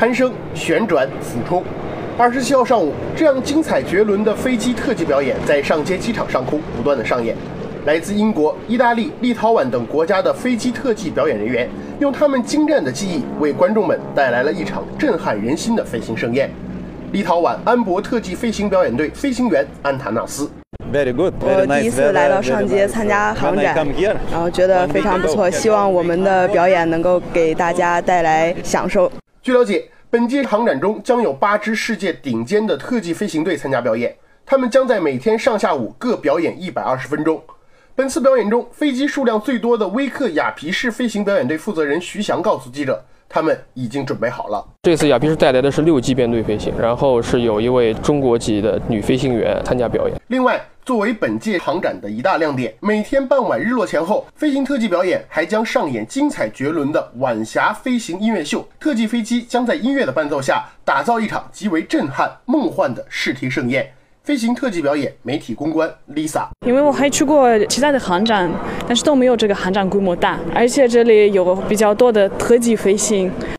攀升、旋转、俯冲。27号上午，这样精彩绝伦的飞机特技表演在上街机场上空不断的上演。来自英国、意大利、立陶宛等国家的飞机特技表演人员，用他们精湛的技艺为观众们带来了一场震撼人心的飞行盛宴。立陶宛安博特技飞行表演队飞行员安塔纳斯。 我第一次来到上街参加航展，然后觉得非常不错，希望我们的表演能够给大家带来享受。据了解，本届航展中将有8支世界顶尖的特技飞行队参加表演，他们将在每天上下午各表演120分钟。本次表演中，飞机数量最多的威克雅皮市飞行表演队负责人徐翔告诉记者。 他们已经准备好了。这次雅皮市带来的是6级编队飞行，然后是有一位中国籍的女飞行员参加表演。另外，作为本届航展的一大亮点，每天傍晚日落前后，飞行特技表演还将上演精彩绝伦的晚霞飞行音乐秀。特技飞机将在音乐的伴奏下，打造一场极为震撼、梦幻的视听盛宴。 飞行特技表演媒体公关 Lisa， 因为我还去过其他的航展，但是都没有这个航展规模大，而且这里有比较多的特技飞行。